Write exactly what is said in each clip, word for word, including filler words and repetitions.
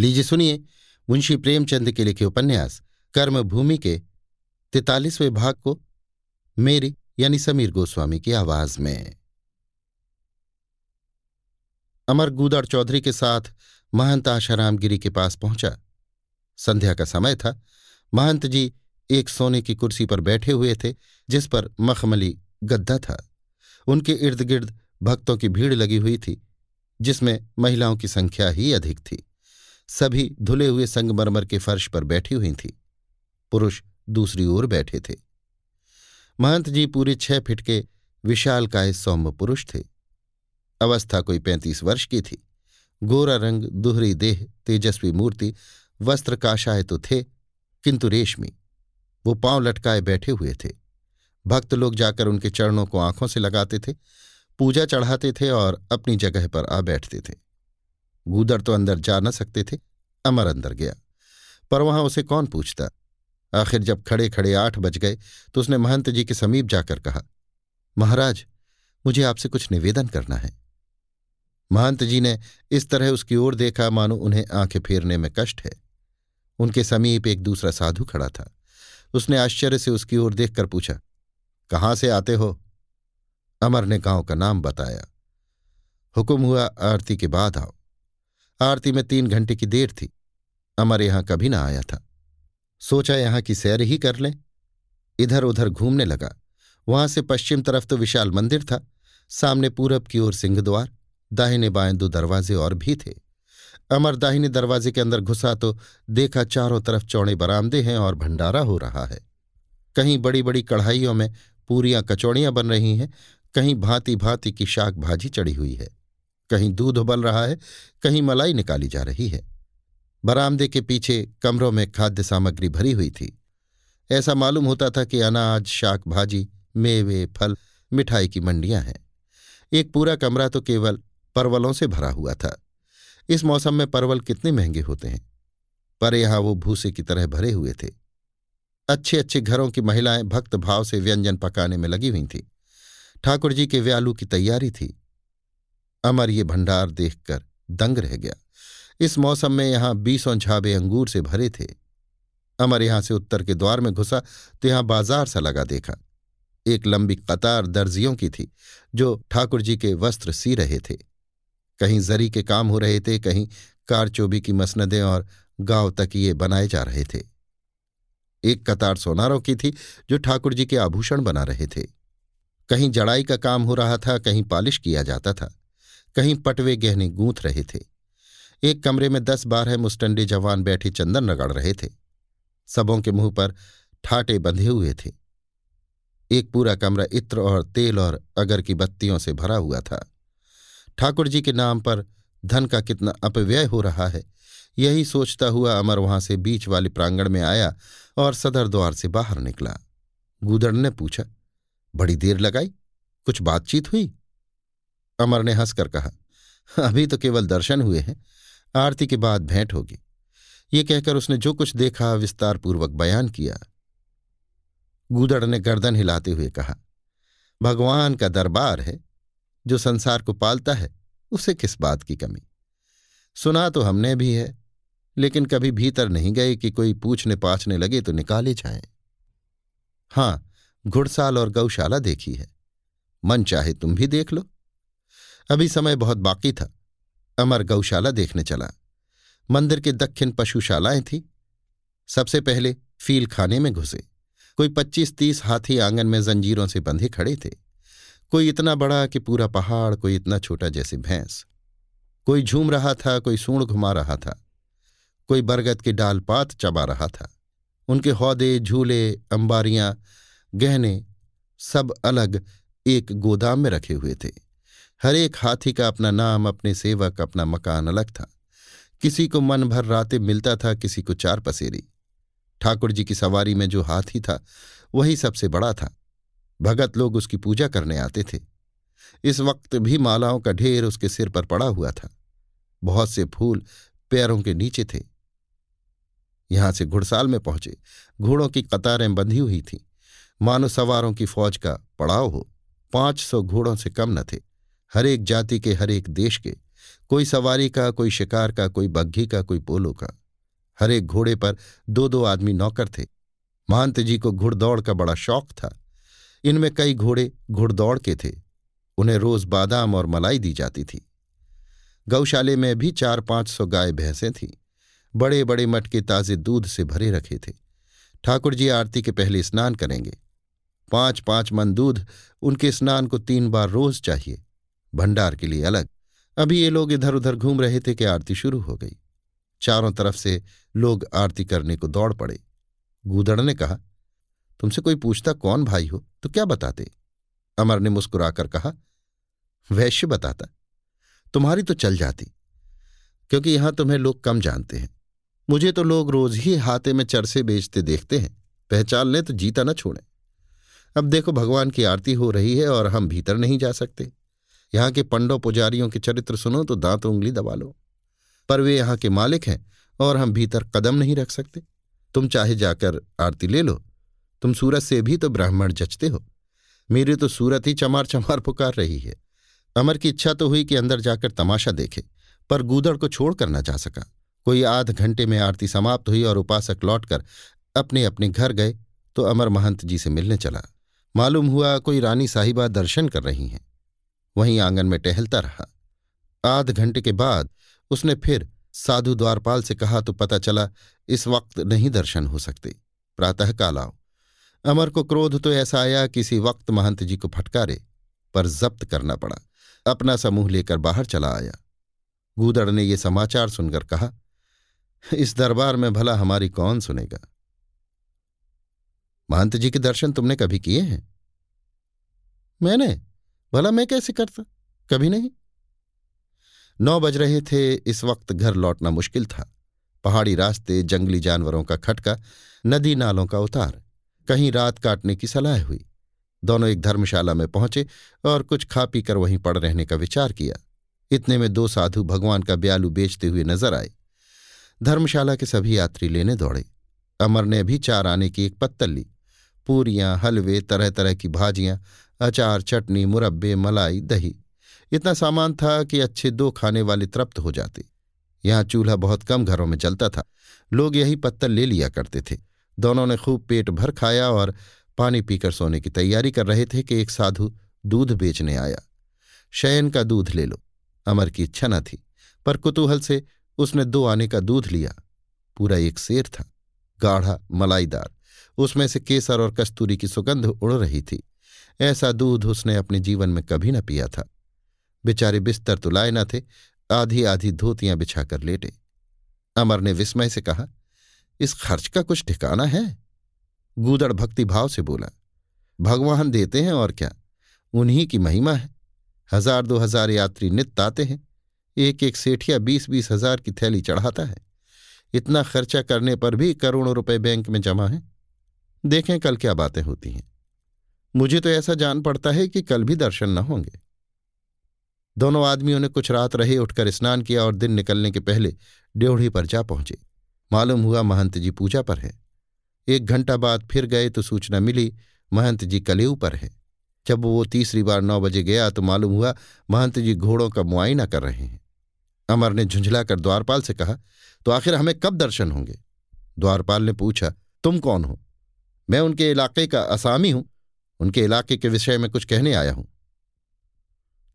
लीजिए सुनिए मुंशी प्रेमचंद के लिखे उपन्यास कर्मभूमि के तैतालीसवें भाग को मेरी यानी समीर गोस्वामी की आवाज में। अमर गूदड़ चौधरी के साथ महंत आशारामगिरी के पास पहुंचा। संध्या का समय था। महंत जी एक सोने की कुर्सी पर बैठे हुए थे जिस पर मखमली गद्दा था। उनके इर्द गिर्द भक्तों की भीड़ लगी हुई थी जिसमें महिलाओं की संख्या ही अधिक थी। सभी धुले हुए संगमरमर के फर्श पर बैठी हुई थीं। पुरुष दूसरी ओर बैठे थे। महंत जी पूरे छह फीट के विशालकाय सौम्य पुरुष थे। अवस्था कोई पैंतीस वर्ष की थी। गोरा रंग, दुहरी देह, तेजस्वी मूर्ति, वस्त्र काशाय तो थे किंतु रेशमी। वो पांव लटकाए बैठे हुए थे। भक्त लोग जाकर उनके चरणों को आंखों से लगाते थे, पूजा चढ़ाते थे और अपनी जगह पर आ बैठते थे। गूदड़ तो अंदर जा न सकते थे। अमर अंदर गया, पर वहां उसे कौन पूछता। आखिर जब खड़े खड़े आठ बज गए तो उसने महंत जी के समीप जाकर कहा, महाराज मुझे आपसे कुछ निवेदन करना है। महंत जी ने इस तरह उसकी ओर देखा मानो उन्हें आंखें फेरने में कष्ट है। उनके समीप एक दूसरा साधु खड़ा था। उसने आश्चर्य से उसकी ओर देखकर पूछा, कहाँ से आते हो? अमर ने गांव का नाम बताया। हुक्म हुआ आरती के बाद आओ। आरती में तीन घंटे की देर थी। अमर यहाँ कभी ना आया था। सोचा यहाँ की सैर ही कर लें। इधर उधर घूमने लगा। वहां से पश्चिम तरफ तो विशाल मंदिर था, सामने पूरब की ओर सिंहद्वार, दाहिने बाएं दो दरवाजे और भी थे। अमर दाहिने दरवाजे के अंदर घुसा तो देखा चारों तरफ चौड़े बरामदे हैं और भंडारा हो रहा है। कहीं बड़ी बड़ी कढ़ाइयों में पूरियां कचौड़ियां बन रही हैं, कहीं भांति भांति की शाक भाजी चढ़ी हुई है, कहीं दूध उबल रहा है, कहीं मलाई निकाली जा रही है। बरामदे के पीछे कमरों में खाद्य सामग्री भरी हुई थी। ऐसा मालूम होता था कि अनाज, शाक भाजी, मेवे, फल, मिठाई की मंडियां हैं। एक पूरा कमरा तो केवल परवलों से भरा हुआ था। इस मौसम में परवल कितने महंगे होते हैं, पर यहाँ वो भूसे की तरह भरे हुए थे। अच्छे अच्छे घरों की महिलाएं भक्त भाव से व्यंजन पकाने में लगी हुई थीं। ठाकुर जी के व्यालू की तैयारी थी। अमर ये भंडार देखकर दंग रह गया। इस मौसम में यहाँ बीसों झाबे अंगूर से भरे थे। अमर यहाँ से उत्तर के द्वार में घुसा तो यहाँ बाजार सा लगा देखा। एक लंबी कतार दर्जियों की थी जो ठाकुर जी के वस्त्र सी रहे थे। कहीं जरी के काम हो रहे थे, कहीं कारचोबी की मसनदें और गांव तकिए बनाए जा रहे थे। एक कतार सोनारों की थी जो ठाकुर जी के आभूषण बना रहे थे। कहीं जड़ाई का काम हो रहा था, कहीं पालिश किया जाता था, कहीं पटवे गहने गूंथ रहे थे। एक कमरे में दस बारह मुस्टंडे जवान बैठे चंदन रगड़ रहे थे। सबों के मुंह पर ठाटे बंधे हुए थे। एक पूरा कमरा इत्र और तेल और अगर की बत्तियों से भरा हुआ था। ठाकुर जी के नाम पर धन का कितना अपव्यय हो रहा है, यही सोचता हुआ अमर वहां से बीच वाले प्रांगण में आया और सदर द्वार से बाहर निकला। गूदड़ ने पूछा, बड़ी देर लगाई, कुछ बातचीत हुई? अमर ने हंसकर कहा, अभी तो केवल दर्शन हुए हैं, आरती के बाद भेंट होगी। ये कहकर उसने जो कुछ देखा विस्तारपूर्वक बयान किया। गूदड़ ने गर्दन हिलाते हुए कहा, भगवान का दरबार है, जो संसार को पालता है उसे किस बात की कमी। सुना तो हमने भी है, लेकिन कभी भीतर नहीं गए कि कोई पूछने पाछने लगे तो निकाले जाएं। हाँ, घुड़साल और गौशाला देखी है, मन चाहे तुम भी देख लो। अभी समय बहुत बाकी था। अमर गौशाला देखने चला। मंदिर के दक्षिण पशुशालाएं थीं। सबसे पहले फील खाने में घुसे। कोई पच्चीस तीस हाथी आंगन में जंजीरों से बंधे खड़े थे, कोई इतना बड़ा कि पूरा पहाड़, कोई इतना छोटा जैसे भैंस। कोई झूम रहा था, कोई सूंड घुमा रहा था, कोई बरगद के डाल पात चबा रहा था। उनके हौदे, झूले, अंबारियां, गहने सब अलग एक गोदाम में रखे हुए थे। हर एक हाथी का अपना नाम, अपने सेवक, अपना मकान अलग था। किसी को मन भर रातें मिलता था, किसी को चार पसेरी। ठाकुर जी की सवारी में जो हाथी था वही सबसे बड़ा था। भगत लोग उसकी पूजा करने आते थे। इस वक्त भी मालाओं का ढेर उसके सिर पर पड़ा हुआ था। बहुत से फूल पैरों के नीचे थे। यहां से घुड़साल में पहुंचे। घोड़ों की कतारें बंधी हुई थीं, मानो सवारों की फौज का पड़ाव हो। पांच सौ घोड़ों से कम न थे। हर एक जाति के, हर एक देश के, कोई सवारी का, कोई शिकार का, कोई बग्घी का, कोई पोलो का। हर एक घोड़े पर दो दो आदमी नौकर थे। महंत जी को घुड़दौड़ का बड़ा शौक था। इनमें कई घोड़े घुड़दौड़ के थे। उन्हें रोज बादाम और मलाई दी जाती थी। गौशाले में भी चार पांच सौ गाय भैंसें थीं। बड़े बड़े मटके ताजे दूध से भरे रखे थे। ठाकुर जी आरती के पहले स्नान करेंगे। पांच पांच मन दूध उनके स्नान को तीन बार रोज चाहिए, भंडार के लिए अलग। अभी ये लोग इधर उधर घूम रहे थे कि आरती शुरू हो गई। चारों तरफ से लोग आरती करने को दौड़ पड़े। गूदड़ ने कहा, तुमसे कोई पूछता कौन भाई हो तो क्या बताते? अमर ने मुस्कुराकर कहा, वैश्य बताता, तुम्हारी तो चल जाती, क्योंकि यहां तुम्हें लोग कम जानते हैं। मुझे तो लोग रोज ही हाथे में चरसे बेचते देखते हैं, पहचान लें तो जीता न छोड़ें। अब देखो, भगवान की आरती हो रही है और हम भीतर नहीं जा सकते। यहाँ के पंडों पुजारियों के चरित्र सुनो तो दांत उंगली दबा लो, पर वे यहाँ के मालिक हैं और हम भीतर कदम नहीं रख सकते। तुम चाहे जाकर आरती ले लो, तुम सूरत से भी तो ब्राह्मण जचते हो। मेरी तो सूरत ही चमार चमार पुकार रही है। अमर की इच्छा तो हुई कि अंदर जाकर तमाशा देखे, पर गूदड़ को छोड़कर न जा सका। कोई आध घंटे में आरती समाप्त हुई और उपासक लौटकर अपने अपने घर गए तो अमर महंत जी से मिलने चला। मालूम हुआ कोई रानी साहिबा दर्शन कर रही हैं। वहीं आंगन में टहलता रहा। आध घंटे के बाद उसने फिर साधु द्वारपाल से कहा तो पता चला इस वक्त नहीं दर्शन हो सकते, प्रातःकाल आओ। अमर को क्रोध तो ऐसा आया किसी वक्त महंत जी को फटकारे, पर जब्त करना पड़ा। अपना समूह लेकर बाहर चला आया। गूदड़ ने ये समाचार सुनकर कहा, इस दरबार में भला हमारी कौन सुनेगा। महंत जी के दर्शन तुमने कभी किए हैं? मैंने? भला मैं कैसे करता, कभी नहीं। नौ बज रहे थे। इस वक्त घर लौटना मुश्किल था। पहाड़ी रास्ते, जंगली जानवरों का खटका, नदी नालों का उतार। कहीं रात काटने की सलाह हुई। दोनों एक धर्मशाला में पहुंचे और कुछ खा पी कर वहीं पड़ रहने का विचार किया। इतने में दो साधु भगवान का ब्यालू बेचते हुए नजर आए। धर्मशाला के सभी यात्री लेने दौड़े। अमर ने भी चार आने की एक पत्तल ली। पूरियां, हलवे, तरह तरह की भाजियां, अचार, चटनी, मुरब्बे, मलाई, दही, इतना सामान था कि अच्छे दो खाने वाले तृप्त हो जाते। यहाँ चूल्हा बहुत कम घरों में जलता था, लोग यही पत्तल ले लिया करते थे। दोनों ने खूब पेट भर खाया और पानी पीकर सोने की तैयारी कर रहे थे कि एक साधु दूध बेचने आया। शयन का दूध ले लो, अमर की इच्छा न थी, पर कुतूहल से उसने दो आने का दूध लिया। पूरा एक सेर था, गाढ़ा, मलाईदार। उसमें से केसर और कस्तूरी की सुगंध उड़ रही थी। ऐसा दूध उसने अपने जीवन में कभी न पिया था। बेचारे बिस्तर तो लाए न थे, आधी आधी धोतियां बिछाकर लेटे। अमर ने विस्मय से कहा, इस खर्च का कुछ ठिकाना है? गूदड़ भक्ति भाव से बोला, भगवान देते हैं और क्या, उन्हीं की महिमा है। हजार दो हजार यात्री नित्य आते हैं। एक एक सेठिया बीस बीस हजार की थैली चढ़ाता है। इतना खर्चा करने पर भी करोड़ों रुपए बैंक में जमा हैं। देखें कल क्या बातें होती हैं। मुझे तो ऐसा जान पड़ता है कि कल भी दर्शन न होंगे। दोनों आदमियों ने कुछ रात रहे, उठकर स्नान किया और दिन निकलने के पहले ड्योढ़ी पर जा पहुंचे। मालूम हुआ महंत जी पूजा पर है। एक घंटा बाद फिर गए तो सूचना मिली महंत जी कलेऊ पर है। जब वो तीसरी बार नौ बजे गया तो मालूम हुआ महंत जी घोड़ों का मुआयना कर रहे हैं। अमर ने झुंझलाकर द्वारपाल से कहा, तो आखिर हमें कब दर्शन होंगे? द्वारपाल ने पूछा, तुम कौन हो? मैं उनके इलाके का असामी हूं, उनके इलाके के विषय में कुछ कहने आया हूं।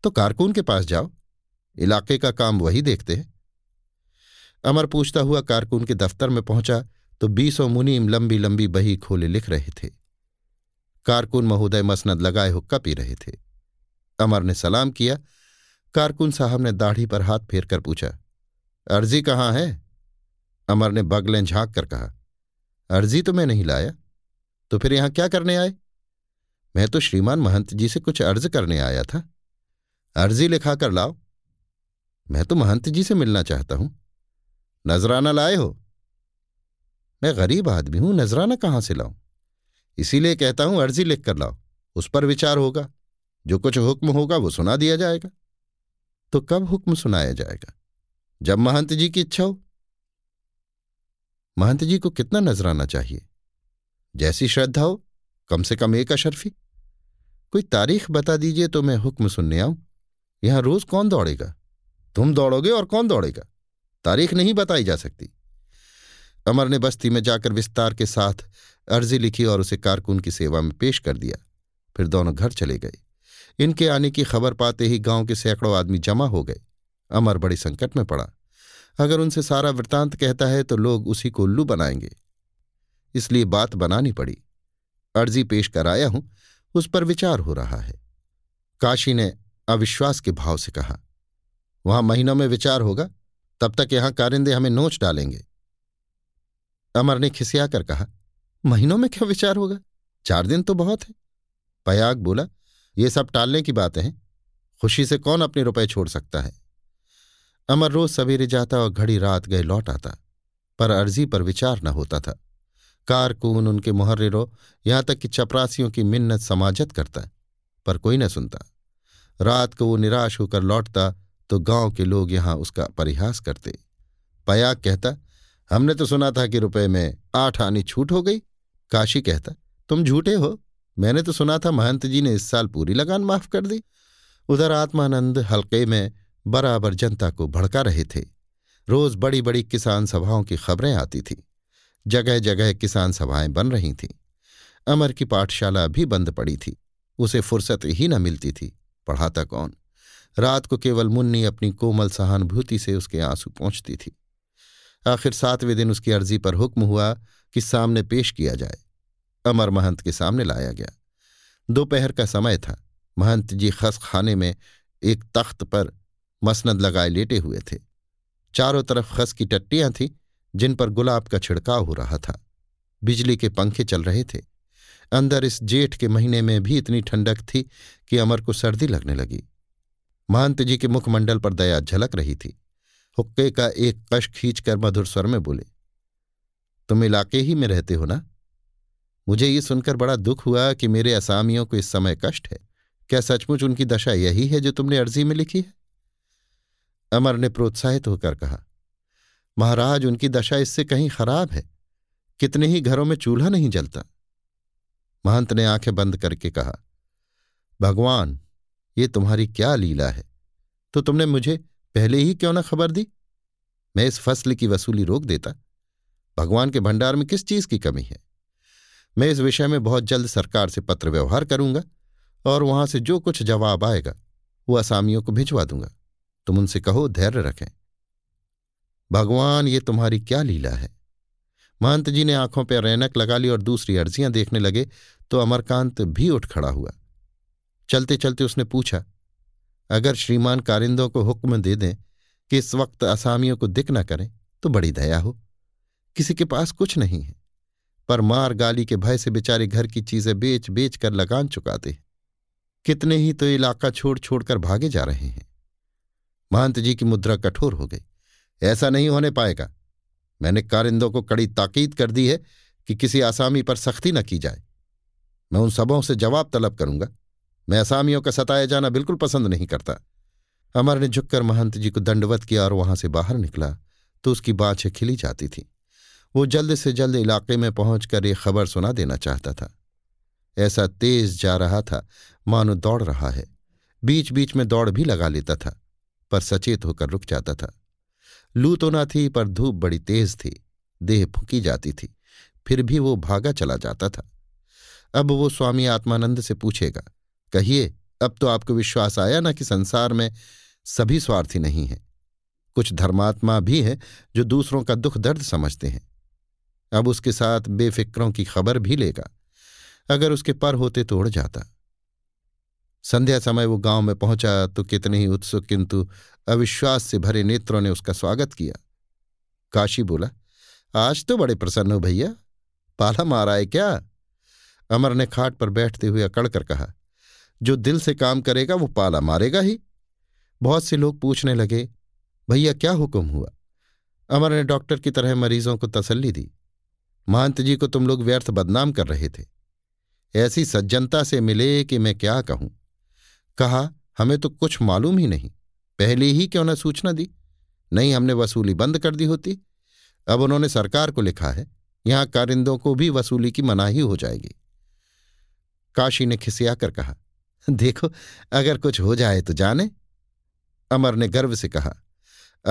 तो कारकुन के पास जाओ, इलाके का काम वही देखते हैं। अमर पूछता हुआ कारकुन के दफ्तर में पहुंचा तो बीसों मुनीम लंबी लंबी बही खोले लिख रहे थे। कारकुन महोदय मसनद लगाए हुक्का पी रहे थे। अमर ने सलाम किया। कारकुन साहब ने दाढ़ी पर हाथ फेर कर पूछा, अर्जी कहाँ है? अमर ने बगलें झाँक कर कहा, अर्जी तो मैं नहीं लाया, तो फिर यहाँ क्या करने आए? मैं तो श्रीमान महंत जी से कुछ अर्ज करने आया था। अर्जी लिखा कर लाओ। मैं तो महंत जी से मिलना चाहता हूं। नजराना लाए हो? मैं गरीब आदमी हूं, नजराना कहाँ से लाऊं? इसीलिए कहता हूं अर्जी लिख कर लाओ, उस पर विचार होगा, जो कुछ हुक्म होगा वो सुना दिया जाएगा। तो कब हुक्म सुनाया जाएगा? जब महंत जी की इच्छा हो। महंत जी को कितना नजराना चाहिए? जैसी श्रद्धा हो, कम से कम एक अशरफी। कोई तारीख बता दीजिए तो मैं हुक्म सुनने आऊं। यहां रोज कौन दौड़ेगा? तुम दौड़ोगे और कौन दौड़ेगा? तारीख नहीं बताई जा सकती। अमर ने बस्ती में जाकर विस्तार के साथ अर्जी लिखी और उसे कारकुन की सेवा में पेश कर दिया। फिर दोनों घर चले गए। इनके आने की खबर पाते ही गांव के सैकड़ों आदमी जमा हो गए। अमर बड़े संकट में पड़ा। अगर उनसे सारा वृत्तांत कहता है तो लोग उसी को उल्लू बनाएंगे, इसलिए बात बनानी पड़ी। अर्जी पेश कराया हूं, उस पर विचार हो रहा है। काशी ने अविश्वास के भाव से कहा, वहां महीनों में विचार होगा, तब तक यहां कारिंदे हमें नोच डालेंगे। अमर ने खिसिया कर कहा, महीनों में क्या विचार होगा, चार दिन तो बहुत है। पयाग बोला, ये सब टालने की बातें हैं, खुशी से कौन अपने रुपए छोड़ सकता है। अमर रोज सवेरे जाता और घड़ी रात गए लौट आता, पर अर्जी पर विचार न होता था। कारकुन, उनके मुहर्रिरों, यहां तक कि चपरासियों की मिन्नत समाजत करता, पर कोई न सुनता। रात को वो निराश होकर लौटता तो गांव के लोग यहां उसका परिहास करते। पयाग कहता, हमने तो सुना था कि रुपए में आठ आनी छूट हो गई। काशी कहता, तुम झूठे हो, मैंने तो सुना था महंत जी ने इस साल पूरी लगान माफ कर दी। उधर आत्मानंद हलके में बराबर जनता को भड़का रहे थे। रोज बड़ी बड़ी किसान सभाओं की खबरें आती थीं। जगह जगह किसान सभाएं बन रही थीं। अमर की पाठशाला भी बंद पड़ी थी, उसे फुर्सत ही न मिलती थी, पढ़ाता कौन। रात को केवल मुन्नी अपनी कोमल सहानुभूति से उसके आंसू पोंछती थी। आखिर सातवें दिन उसकी अर्जी पर हुक्म हुआ कि सामने पेश किया जाए। अमर महंत के सामने लाया गया। दोपहर का समय था। महंत जी खस खाने में एक तख्त पर मसनद लगाए लेटे हुए थे। चारों तरफ खस की टट्टियां थीं जिन पर गुलाब का छिड़काव हो रहा था। बिजली के पंखे चल रहे थे। अंदर इस जेठ के महीने में भी इतनी ठंडक थी कि अमर को सर्दी लगने लगी। महंत जी के मुखमंडल पर दया झलक रही थी। हुक्के का एक कश खींचकर मधुर स्वर में बोले, तुम इलाके ही में रहते हो ना? मुझे ये सुनकर बड़ा दुख हुआ कि मेरे असामियों को इस समय कष्ट है। क्या सचमुच उनकी दशा यही है जो तुमने अर्जी में लिखी है? अमर ने प्रोत्साहित होकर कहा, महाराज, उनकी दशा इससे कहीं खराब है। कितने ही घरों में चूल्हा नहीं जलता। महंत ने आंखें बंद करके कहा, भगवान, ये तुम्हारी क्या लीला है। तो तुमने मुझे पहले ही क्यों न खबर दी? मैं इस फसल की वसूली रोक देता। भगवान के भंडार में किस चीज की कमी है? मैं इस विषय में बहुत जल्द सरकार से पत्र व्यवहार करूंगा और वहां से जो कुछ जवाब आएगा वो असामियों को भिजवा दूंगा। तुम उनसे कहो धैर्य रखें। भगवान, ये तुम्हारी क्या लीला है। महंत जी ने आंखों पर रैनक लगा ली और दूसरी अर्जियां देखने लगे तो अमरकांत भी उठ खड़ा हुआ। चलते चलते उसने पूछा, अगर श्रीमान कारिंदों को हुक्म दे दें कि इस वक्त असामियों को दिख न करें तो बड़ी दया हो। किसी के पास कुछ नहीं है, पर मार गाली के भय से बेचारे घर की चीजें बेच बेच कर लगान चुकाते हैं। कितने ही तो इलाका छोड़ छोड़ कर भागे जा रहे हैं। महंत जी की मुद्रा कठोर हो गई। ऐसा नहीं होने पाएगा। मैंने कारिंदों को कड़ी ताकीद कर दी है कि किसी आसामी पर सख्ती न की जाए। मैं उन सबों से जवाब तलब करूंगा। मैं असामियों का सताया जाना बिल्कुल पसंद नहीं करता। अमर ने झुककर महंत जी को दंडवत किया और वहां से बाहर निकला तो उसकी बाँछें खिली जाती थीं। वो जल्द से जल्द इलाके में पहुंचकर ये खबर सुना देना चाहता था। ऐसा तेज जा रहा था मानो दौड़ रहा है। बीच बीच में दौड़ भी लगा लेता था, पर सचेत होकर रुक जाता था। लू तो न थी, पर धूप बड़ी तेज थी। देह फूकी जाती थी, फिर भी वो भागा चला जाता था। अब वो स्वामी आत्मानंद से पूछेगा, कहिए, अब तो आपको विश्वास आया ना कि संसार में सभी स्वार्थी नहीं हैं। कुछ धर्मात्मा भी हैं जो दूसरों का दुख दर्द समझते हैं। अब उसके साथ बेफिक्रों की खबर भी लेगा। अगर उसके पर होते तो उड़ जाता। संध्या समय वो गांव में पहुंचा तो कितने ही उत्सुक किंतु अविश्वास से भरे नेत्रों ने उसका स्वागत किया। काशी बोला, आज तो बड़े प्रसन्न हो भैया, पाला मारा है क्या? अमर ने खाट पर बैठते हुए अकड़ कर कहा, जो दिल से काम करेगा वो पाला मारेगा ही। बहुत से लोग पूछने लगे, भैया क्या हुक्म हुआ? अमर ने डॉक्टर की तरह मरीजों को तसल्ली दी। महंत जी को तुम लोग व्यर्थ बदनाम कर रहे थे। ऐसी सज्जनता से मिले कि मैं क्या कहूं। कहा, हमें तो कुछ मालूम ही नहीं, पहले ही क्यों न सूचना दी। नहीं, हमने वसूली बंद कर दी होती। अब उन्होंने सरकार को लिखा है, यहां कारिंदों को भी वसूली की मनाही हो जाएगी। काशी ने खिसिया कर कहा, देखो, अगर कुछ हो जाए तो जाने। अमर ने गर्व से कहा,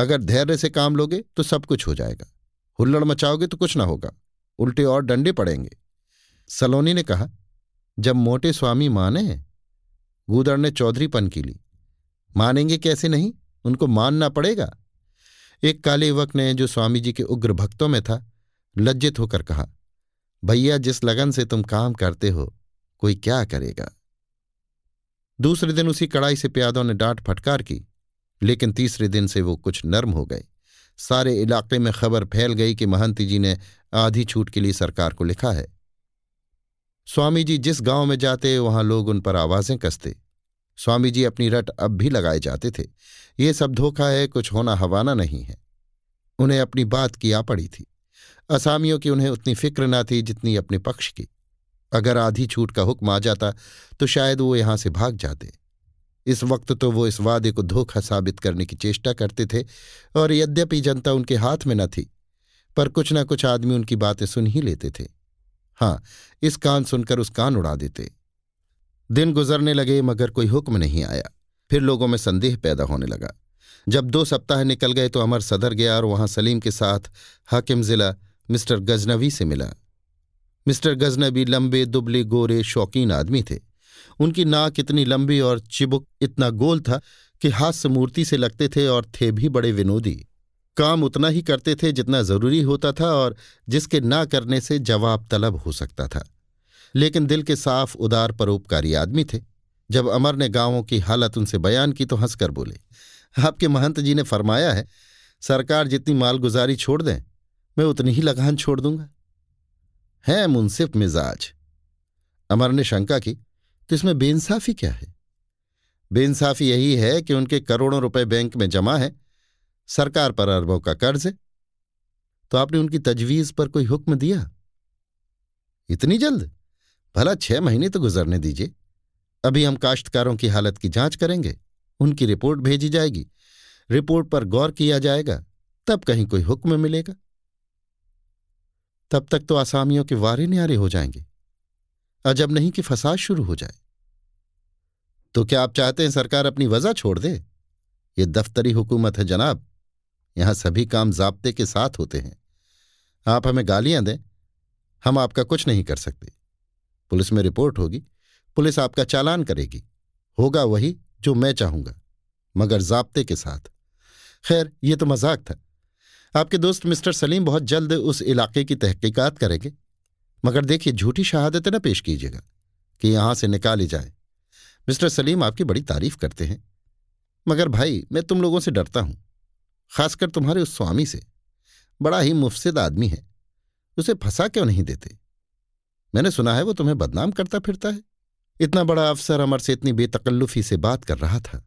अगर धैर्य से काम लोगे तो सब कुछ हो जाएगा, हुल्लड़ मचाओगे तो कुछ ना होगा, उल्टे और डंडे पड़ेंगे। सलोनी ने कहा, जब मोटे स्वामी माने। गूदड़ ने चौधरीपन की ली। मानेंगे कैसे नहीं, उनको मानना पड़ेगा। एक काले युवक ने, जो स्वामी जी के उग्र भक्तों में था, लज्जित होकर कहा, भैया जिस लगन से तुम काम करते हो कोई क्या करेगा। दूसरे दिन उसी कड़ाई से प्यादों ने डांट फटकार की, लेकिन तीसरे दिन से वो कुछ नर्म हो गए। सारे इलाके में खबर फैल गई कि महंती जी ने आधी छूट के लिए सरकार को लिखा है। स्वामी जी जिस गांव में जाते वहां लोग उन पर आवाजें कसते। स्वामी जी अपनी रट अब भी लगाए जाते थे, ये सब धोखा है, कुछ होना हवाना नहीं है। उन्हें अपनी बात की आ पड़ी थी। असामियों की उन्हें उतनी फिक्र न थी जितनी अपने पक्ष की। अगर आधी छूट का हुक्म आ जाता तो शायद वो यहां से भाग जाते। इस वक्त तो वो इस वादे को धोखा साबित करने की चेष्टा करते थे, और यद्यपि जनता उनके हाथ में न थी, पर कुछ न कुछ आदमी उनकी बातें सुन ही लेते थे। हाँ, इस कान सुनकर उस कान उड़ा देते। दिन गुजरने लगे मगर कोई हुक्म नहीं आया। फिर लोगों में संदेह पैदा होने लगा। जब दो सप्ताह निकल गए तो अमर सदर गया और वहां सलीम के साथ हाकिम जिला मिस्टर गजनवी से मिला। मिस्टर गजनवी लंबे दुबले गोरे शौकीन आदमी थे। उनकी नाक इतनी लंबी और चिबुक इतना गोल था कि हास्य मूर्ति से लगते थे, और थे भी बड़े विनोदी। काम उतना ही करते थे जितना जरूरी होता था और जिसके ना करने से जवाब तलब हो सकता था, लेकिन दिल के साफ उदार परोपकारी आदमी थे। जब अमर ने गांवों की हालत उनसे बयान की तो हंसकर बोले, आपके महंत जी ने फरमाया है सरकार जितनी मालगुजारी छोड़ दें मैं उतनी ही लगान छोड़ दूंगा। हैं मुनसिफ मिजाज। अमर ने शंका की, तो इसमें बेइंसाफी क्या है? बेइंसाफी यही है कि उनके करोड़ों रुपए बैंक में जमा है, सरकार पर अरबों का कर्ज है। तो आपने उनकी तजवीज पर कोई हुक्म दिया? इतनी जल्द? भला छह महीने तो गुजरने दीजिए। अभी हम काश्तकारों की हालत की जांच करेंगे, उनकी रिपोर्ट भेजी जाएगी, रिपोर्ट पर गौर किया जाएगा, तब कहीं कोई हुक्म मिलेगा। तब तक तो आसामियों के वारे न्यारे हो जाएंगे। अजब नहीं कि फसाद शुरू हो जाए। तो क्या आप चाहते हैं सरकार अपनी वजह छोड़ दे? ये दफ्तरी हुकूमत है जनाब, यहां सभी काम जाब्ते के साथ होते हैं। आप हमें गालियां दें, हम आपका कुछ नहीं कर सकते। पुलिस में रिपोर्ट होगी, पुलिस आपका चालान करेगी, होगा वही जो मैं चाहूंगा, मगर जाब्ते के साथ। खैर, ये तो मजाक था। आपके दोस्त मिस्टर सलीम बहुत जल्द उस इलाके की तहकीकात करेंगे, मगर देखिए झूठी शहादतें न पेश कीजिएगा कि यहां से निकाले जाए। मिस्टर सलीम आपकी बड़ी तारीफ करते हैं, मगर भाई मैं तुम लोगों से डरता हूं, खासकर तुम्हारे उस स्वामी से। बड़ा ही मुफसिद आदमी है, उसे फंसा क्यों नहीं देते? मैंने सुना है वो तुम्हें बदनाम करता फिरता है। इतना बड़ा अफसर अमर से इतनी बेतकल्लुफी से बात कर रहा था,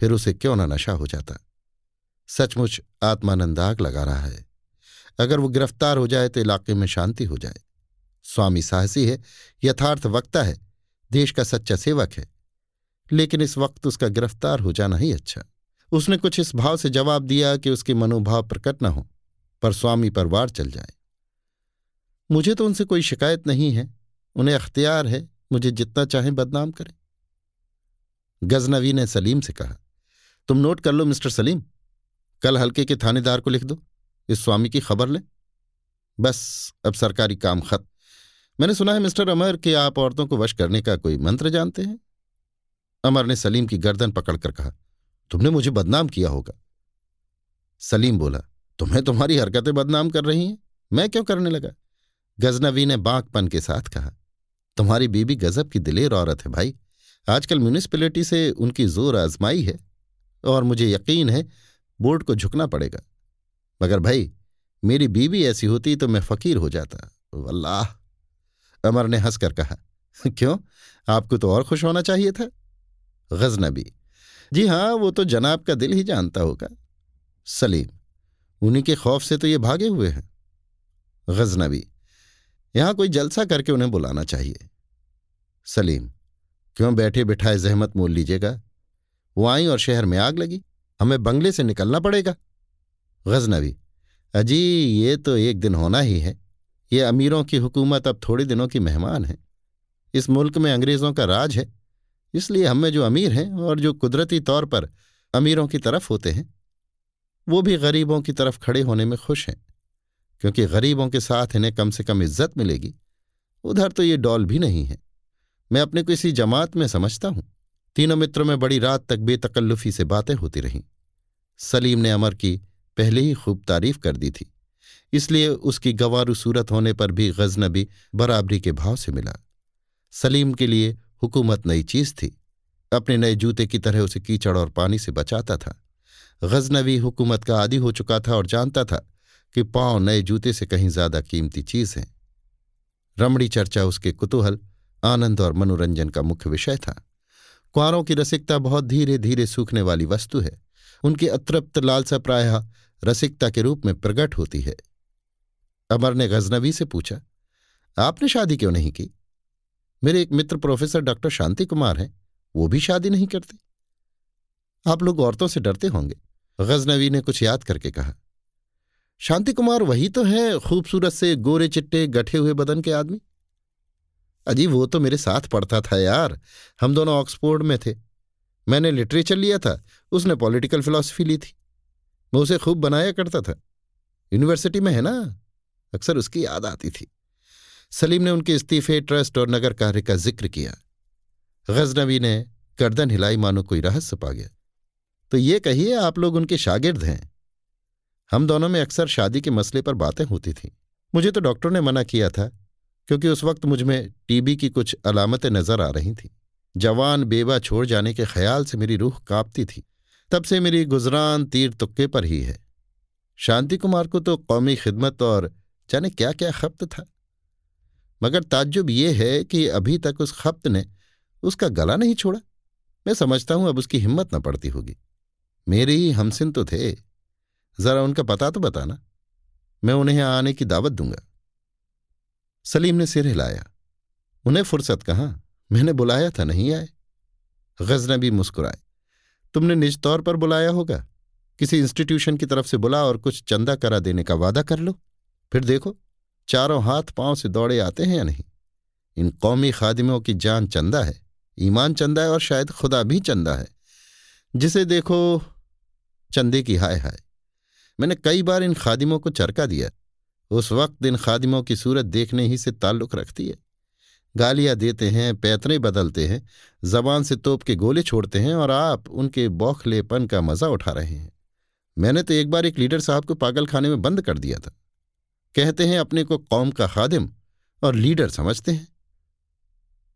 फिर उसे क्यों ना नशा हो जाता। सचमुच आत्मानंद आग लगा रहा है, अगर वो गिरफ्तार हो जाए तो इलाके में शांति हो जाए। स्वामी साहसी है, यथार्थ वक्ता है, देश का सच्चा सेवक है, लेकिन इस वक्त उसका गिरफ्तार हो जाना ही अच्छा। उसने कुछ इस भाव से जवाब दिया कि उसके मनोभाव प्रकट न हो, पर स्वामी पर वार चल जाए। मुझे तो उनसे कोई शिकायत नहीं है, उन्हें अख्तियार है, मुझे जितना चाहें बदनाम करें। गजनवी ने सलीम से कहा, तुम नोट कर लो मिस्टर सलीम, कल हलके के थानेदार को लिख दो, इस स्वामी की खबर लें। बस, अब सरकारी काम खत्म। मैंने सुना है मिस्टर अमर कि आप औरतों को वश करने का कोई मंत्र जानते हैं। अमर ने सलीम की गर्दन पकड़कर कहा, तुमने मुझे बदनाम किया होगा। सलीम बोला, तुम्हें तुम्हारी हरकतें बदनाम कर रही हैं, मैं क्यों करने लगा। गजनवी ने बांकपन के साथ कहा, तुम्हारी बीबी गजब की दिलेर औरत है भाई, आजकल म्यूनिसिपैलिटी से उनकी जोर आजमाई है, और मुझे यकीन है बोर्ड को झुकना पड़ेगा। मगर भाई मेरी बीबी ऐसी होती तो मैं फकीर हो जाता वल्लाह। अमर ने हंसकर कहा, क्यों, आपको तो और खुश होना चाहिए था। गजनबी, जी हाँ, वो तो जनाब का दिल ही जानता होगा। सलीम, उन्हीं के खौफ से तो ये भागे हुए हैं। गजनबी, यहां कोई जलसा करके उन्हें बुलाना चाहिए। सलीम, क्यों बैठे बिठाए जहमत मोल लीजिएगा, वो आई और शहर में आग लगी, हमें बंगले से निकलना पड़ेगा। गजनवी, अजी ये तो एक दिन होना ही है, ये अमीरों की हुकूमत अब थोड़े दिनों की मेहमान है। इस मुल्क में अंग्रेजों का राज है, इसलिए हम में जो अमीर हैं और जो कुदरती तौर पर अमीरों की तरफ होते हैं, वो भी गरीबों की तरफ खड़े होने में खुश हैं, क्योंकि गरीबों के साथ इन्हें कम से कम इज्जत मिलेगी। उधर तो ये डौल भी नहीं है। मैं अपने को इसी जमात में समझता हूं। तीनों मित्रों में बड़ी रात तक बेतकल्लुफी से बातें होती रहीं। सलीम ने अमर की पहले ही खूब तारीफ कर दी थी, इसलिए उसकी गंवारू सूरत होने पर भी गजनबी बराबरी के भाव से मिला। सलीम के लिए हुकूमत नई चीज़ थी। अपने नए जूते की तरह उसे कीचड़ और पानी से बचाता था। गजनवी हुकूमत का आदी हो चुका था और जानता था कि पाँव नए जूते से कहीं ज्यादा कीमती चीज़ है। रमणी चर्चा उसके कुतूहल, आनंद और मनोरंजन का मुख्य विषय था। कुंवारों की रसिकता बहुत धीरे धीरे सूखने वाली वस्तु है। उनकी अतृप्त लालसा प्रायः रसिकता के रूप में प्रकट होती है। अमर ने गजनवी से पूछा, आपने शादी क्यों नहीं की? मेरे एक मित्र प्रोफेसर डॉक्टर शांति कुमार हैं, वो भी शादी नहीं करते। आप लोग औरतों से डरते होंगे, गजनवी ने कुछ याद करके कहा। शांति कुमार वही तो हैं, खूबसूरत से गोरे चिट्टे गठे हुए बदन के आदमी। अजी वो तो मेरे साथ पढ़ता था यार, हम दोनों ऑक्सफोर्ड में थे। मैंने लिटरेचर लिया था, उसने पॉलिटिकल फिलॉसफी ली थी। मैं उसे खूब बनाया करता था, यूनिवर्सिटी में है ना, अक्सर उसकी याद आती थी। सलीम ने उनके इस्तीफे, ट्रस्ट और नगर कार्य का जिक्र किया। गजनवी ने गर्दन हिलाई मानो कोई रहस्य पा गया। तो ये कहिए, आप लोग उनके शागिर्द हैं? हम दोनों में अक्सर शादी के मसले पर बातें होती थीं। मुझे तो डॉक्टर ने मना किया था, क्योंकि उस वक्त मुझमें टीबी की कुछ अलामतें नजर आ रही थीं। जवान बेवा छोड़ जाने के ख्याल से मेरी रूह कांपती थी। तब से मेरी गुजरान तीर तुक्के पर ही है। शांति कुमार को तो कौमी खिदमत और जाने क्या क्या खप्त था, मगर ताज्जुब यह है कि अभी तक उस खप्त ने उसका गला नहीं छोड़ा। मैं समझता हूं अब उसकी हिम्मत न पड़ती होगी। मेरे ही हमसिन तो थे, जरा उनका पता तो बताना, मैं उन्हें आने की दावत दूंगा। सलीम ने सिर हिलाया। उन्हें फुर्सत कहाँ, मैंने बुलाया था, नहीं आए। गजनबी मुस्कुराए। तुमने निज तौर पर बुलाया होगा, किसी इंस्टीट्यूशन की तरफ से बुला और कुछ चंदा करा देने का वादा कर लो, फिर देखो चारों हाथ पांव से दौड़े आते हैं या नहीं। इन कौमी खादिमों की जान चंदा है, ईमान चंदा है और शायद खुदा भी चंदा है। जिसे देखो चंदे की हाय हाय। मैंने कई बार इन खादिमों को चरका दिया। उस वक्त इन खादिमों की सूरत देखने ही से ताल्लुक़ रखती है। गालियाँ देते हैं, पैतरे बदलते हैं, जबान से तोप के गोले छोड़ते हैं और आप उनके बौखलेपन का मज़ा उठा रहे हैं। मैंने तो एक बार एक लीडर साहब को पागलखाने में बंद कर दिया था। कहते हैं अपने को कौम का खादिम और लीडर समझते हैं।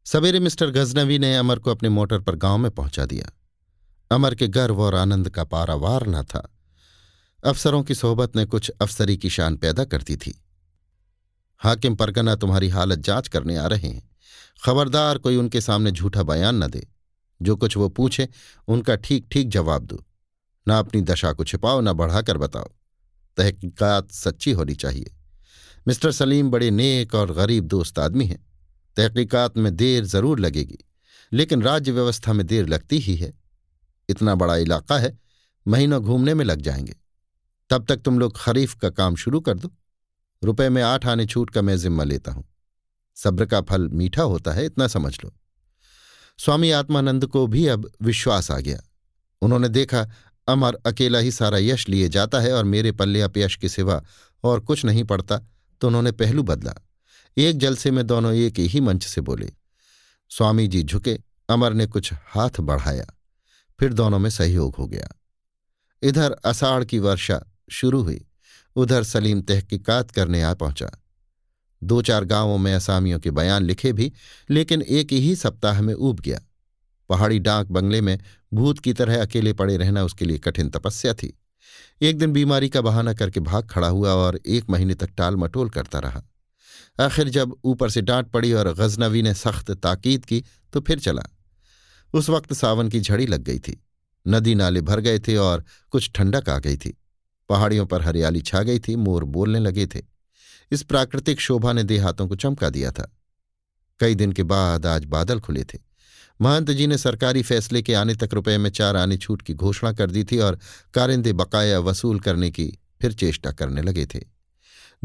सवेरे मिस्टर गजनवी ने अमर को अपने मोटर पर गांव में पहुंचा दिया। अमर के गर्व और आनंद का पारावार न था। अफसरों की सोहबत ने कुछ अफसरी की शान पैदा करती थी। हाकिम परगना तुम्हारी हालत जांच करने आ रहे हैं, खबरदार कोई उनके सामने झूठा बयान न दे। जो कुछ वो पूछे उनका ठीक ठीक जवाब दो, ना अपनी दशा को छिपाओ ना बढ़ाकर बताओ। तहकीकात सच्ची होनी चाहिए। मिस्टर सलीम बड़े नेक और गरीब दोस्त आदमी हैं। तहकीकात में देर जरूर लगेगी, लेकिन राज्य व्यवस्था में देर लगती ही है। इतना बड़ा इलाका है, महीनों घूमने में लग जाएंगे। तब तक तुम लोग खरीफ का काम शुरू कर दो। रुपए में आठ आने छूट का मैं जिम्मा लेता हूं। सब्र का फल मीठा होता है, इतना समझ लो। स्वामी आत्मानंद को भी अब विश्वास आ गया। उन्होंने देखा अमर अकेला ही सारा यश लिए जाता है और मेरे पल्ले अपयश के सिवा और कुछ नहीं पड़ता, तो उन्होंने पहलू बदला। एक जलसे में दोनों एक ही मंच से बोले। स्वामी जी झुके, अमर ने कुछ हाथ बढ़ाया, फिर दोनों में सहयोग हो गया। इधर आषाढ़ की वर्षा शुरू हुई, उधर सलीम तहकीकात करने आ पहुंचा। दो चार गांवों में असामियों के बयान लिखे भी, लेकिन एक ही सप्ताह में ऊब गया। पहाड़ी डाक बंगले में भूत की तरह अकेले पड़े रहना उसके लिए कठिन तपस्या थी। एक दिन बीमारी का बहाना करके भाग खड़ा हुआ और एक महीने तक टाल मटोल करता रहा। आखिर जब ऊपर से डांट पड़ी और गजनवी ने सख्त ताकीद की तो फिर चला। उस वक्त सावन की झड़ी लग गई थी, नदी नाले भर गए थे और कुछ ठंडक आ गई थी। पहाड़ियों पर हरियाली छा गई थी, मोर बोलने लगे थे। इस प्राकृतिक शोभा ने देहातों को चमका दिया था। कई दिन के बाद आज बादल खुले थे। महंत जी ने सरकारी फैसले के आने तक रुपए में चार आने छूट की घोषणा कर दी थी और कारिंदे बकाया वसूल करने की फिर चेष्टा करने लगे थे।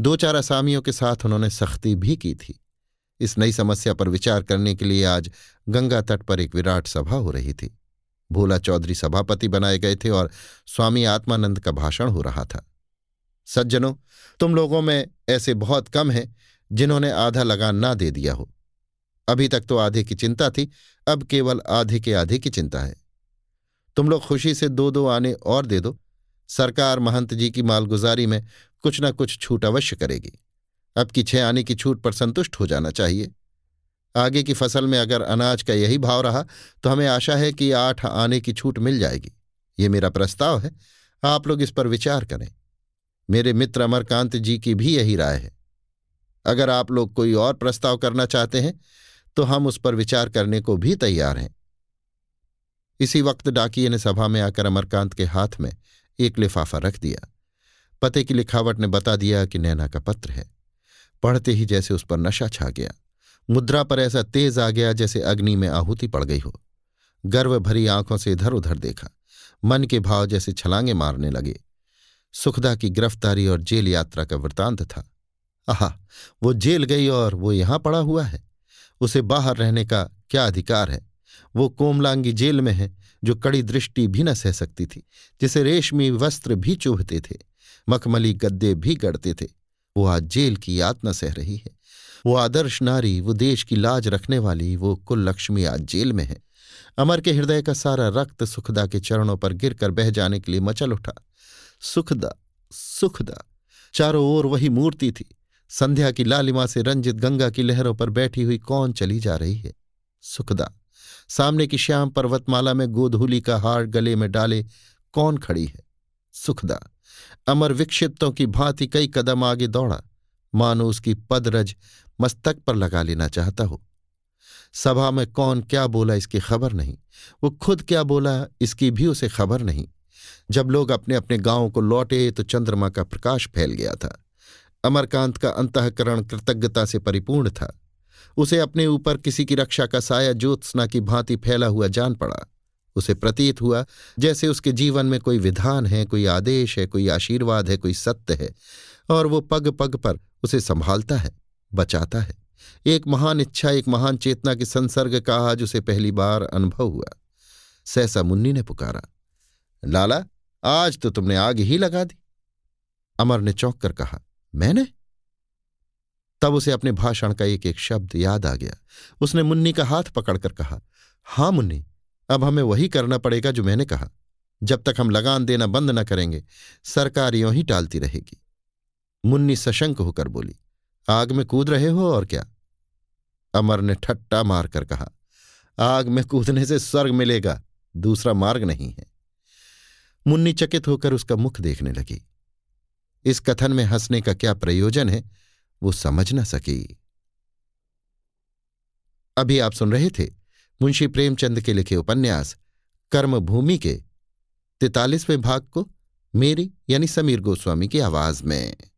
दो चार असामियों के साथ उन्होंने सख्ती भी की थी। इस नई समस्या पर विचार करने के लिए आज गंगा तट पर एक विराट सभा हो रही थी। भोला चौधरी सभापति बनाए गए थे और स्वामी आत्मानंद का भाषण हो रहा था। सज्जनों, तुम लोगों में ऐसे बहुत कम हैं जिन्होंने आधा लगान ना दे दिया हो। अभी तक तो आधे की चिंता थी, अब केवल आधे के आधे की चिंता है। तुम लोग खुशी से दो दो आने और दे दो। सरकार महंत जी की मालगुजारी में कुछ न कुछ छूट अवश्य करेगी। अब की छह आने की छूट पर संतुष्ट हो जाना चाहिए। आगे की फसल में अगर अनाज का यही भाव रहा तो हमें आशा है कि आठ आने की छूट मिल जाएगी। ये मेरा प्रस्ताव है, आप लोग इस पर विचार करें। मेरे मित्र अमरकांत जी की भी यही राय है। अगर आप लोग कोई और प्रस्ताव करना चाहते हैं तो हम उस पर विचार करने को भी तैयार हैं। इसी वक्त डाकिये ने सभा में आकर अमरकांत के हाथ में एक लिफाफा रख दिया। पते की लिखावट ने बता दिया कि नैना का पत्र है। पढ़ते ही जैसे उस पर नशा छा गया, मुद्रा पर ऐसा तेज आ गया जैसे अग्नि में आहुति पड़ गई हो। गर्व भरी आंखों से इधर उधर देखा, मन के भाव जैसे छलांगे मारने लगे। सुखदा की गिरफ्तारी और जेल यात्रा का वृतांत था। आहा, वो जेल गई और वो यहां पड़ा हुआ है। उसे बाहर रहने का क्या अधिकार है? वो कोमलांगी जेल में है जो कड़ी दृष्टि भी न सह सकती थी, जिसे रेशमी वस्त्र भी चुभते थे, मखमली गद्दे भी गढ़ते थे। वो आज जेल की यातना सह रही है। वो आदर्श नारी, वो देश की लाज रखने वाली, वो कुल लक्ष्मी आज जेल में है। अमर के हृदय का सारा रक्त सुखदा के चरणों पर गिर कर बह जाने के लिए मचल उठा। सुखदा, सुखदा, चारों ओर वही मूर्ति थी। संध्या की लालिमा से रंजित गंगा की लहरों पर बैठी हुई कौन चली जा रही है? सुखदा। सामने की श्याम पर्वतमाला में गोधूली का हार गले में डाले कौन खड़ी है? सुखदा। अमर विक्षिप्तों की भांति कई कदम आगे दौड़ा, मानो उसकी पदरज मस्तक पर लगा लेना चाहता हो। सभा में कौन क्या बोला इसकी खबर नहीं, वो खुद क्या बोला इसकी भी उसे खबर नहीं। जब लोग अपने अपने गांवों को लौटे तो चंद्रमा का प्रकाश फैल गया था। अमरकांत का अंतःकरण कृतज्ञता से परिपूर्ण था। उसे अपने ऊपर किसी की रक्षा का साया ज्योत्सना की भांति फैला हुआ जान पड़ा। उसे प्रतीत हुआ जैसे उसके जीवन में कोई विधान है, कोई आदेश है, कोई आशीर्वाद है, कोई सत्य है, और वो पग पग पर उसे संभालता है, बचाता है। एक महान इच्छा, एक महान चेतना के संसर्ग का आज उसे पहली बार अनुभव हुआ। सहसा मुन्नी ने पुकारा, लाला, आज तो तुमने आग ही लगा दी। अमर ने चौंक कर कहा, मैंने? तब उसे अपने भाषण का एक एक शब्द याद आ गया। उसने मुन्नी का हाथ पकड़कर कहा, हां मुन्नी, अब हमें वही करना पड़ेगा जो मैंने कहा। जब तक हम लगान देना बंद न करेंगे, सरकार यूं ही टालती रहेगी। मुन्नी सशंक होकर बोली, आग में कूद रहे हो और क्या? अमर ने ठट्टा मारकर कहा, आग में कूदने से स्वर्ग मिलेगा, दूसरा मार्ग नहीं है। मुन्नी चकित होकर उसका मुख देखने लगी। इस कथन में हंसने का क्या प्रयोजन है, वो समझ न सकी। अभी आप सुन रहे थे मुंशी प्रेमचंद के लिखे उपन्यास कर्मभूमि के तैंतालीसवें भाग को मेरी यानी समीर गोस्वामी की आवाज में।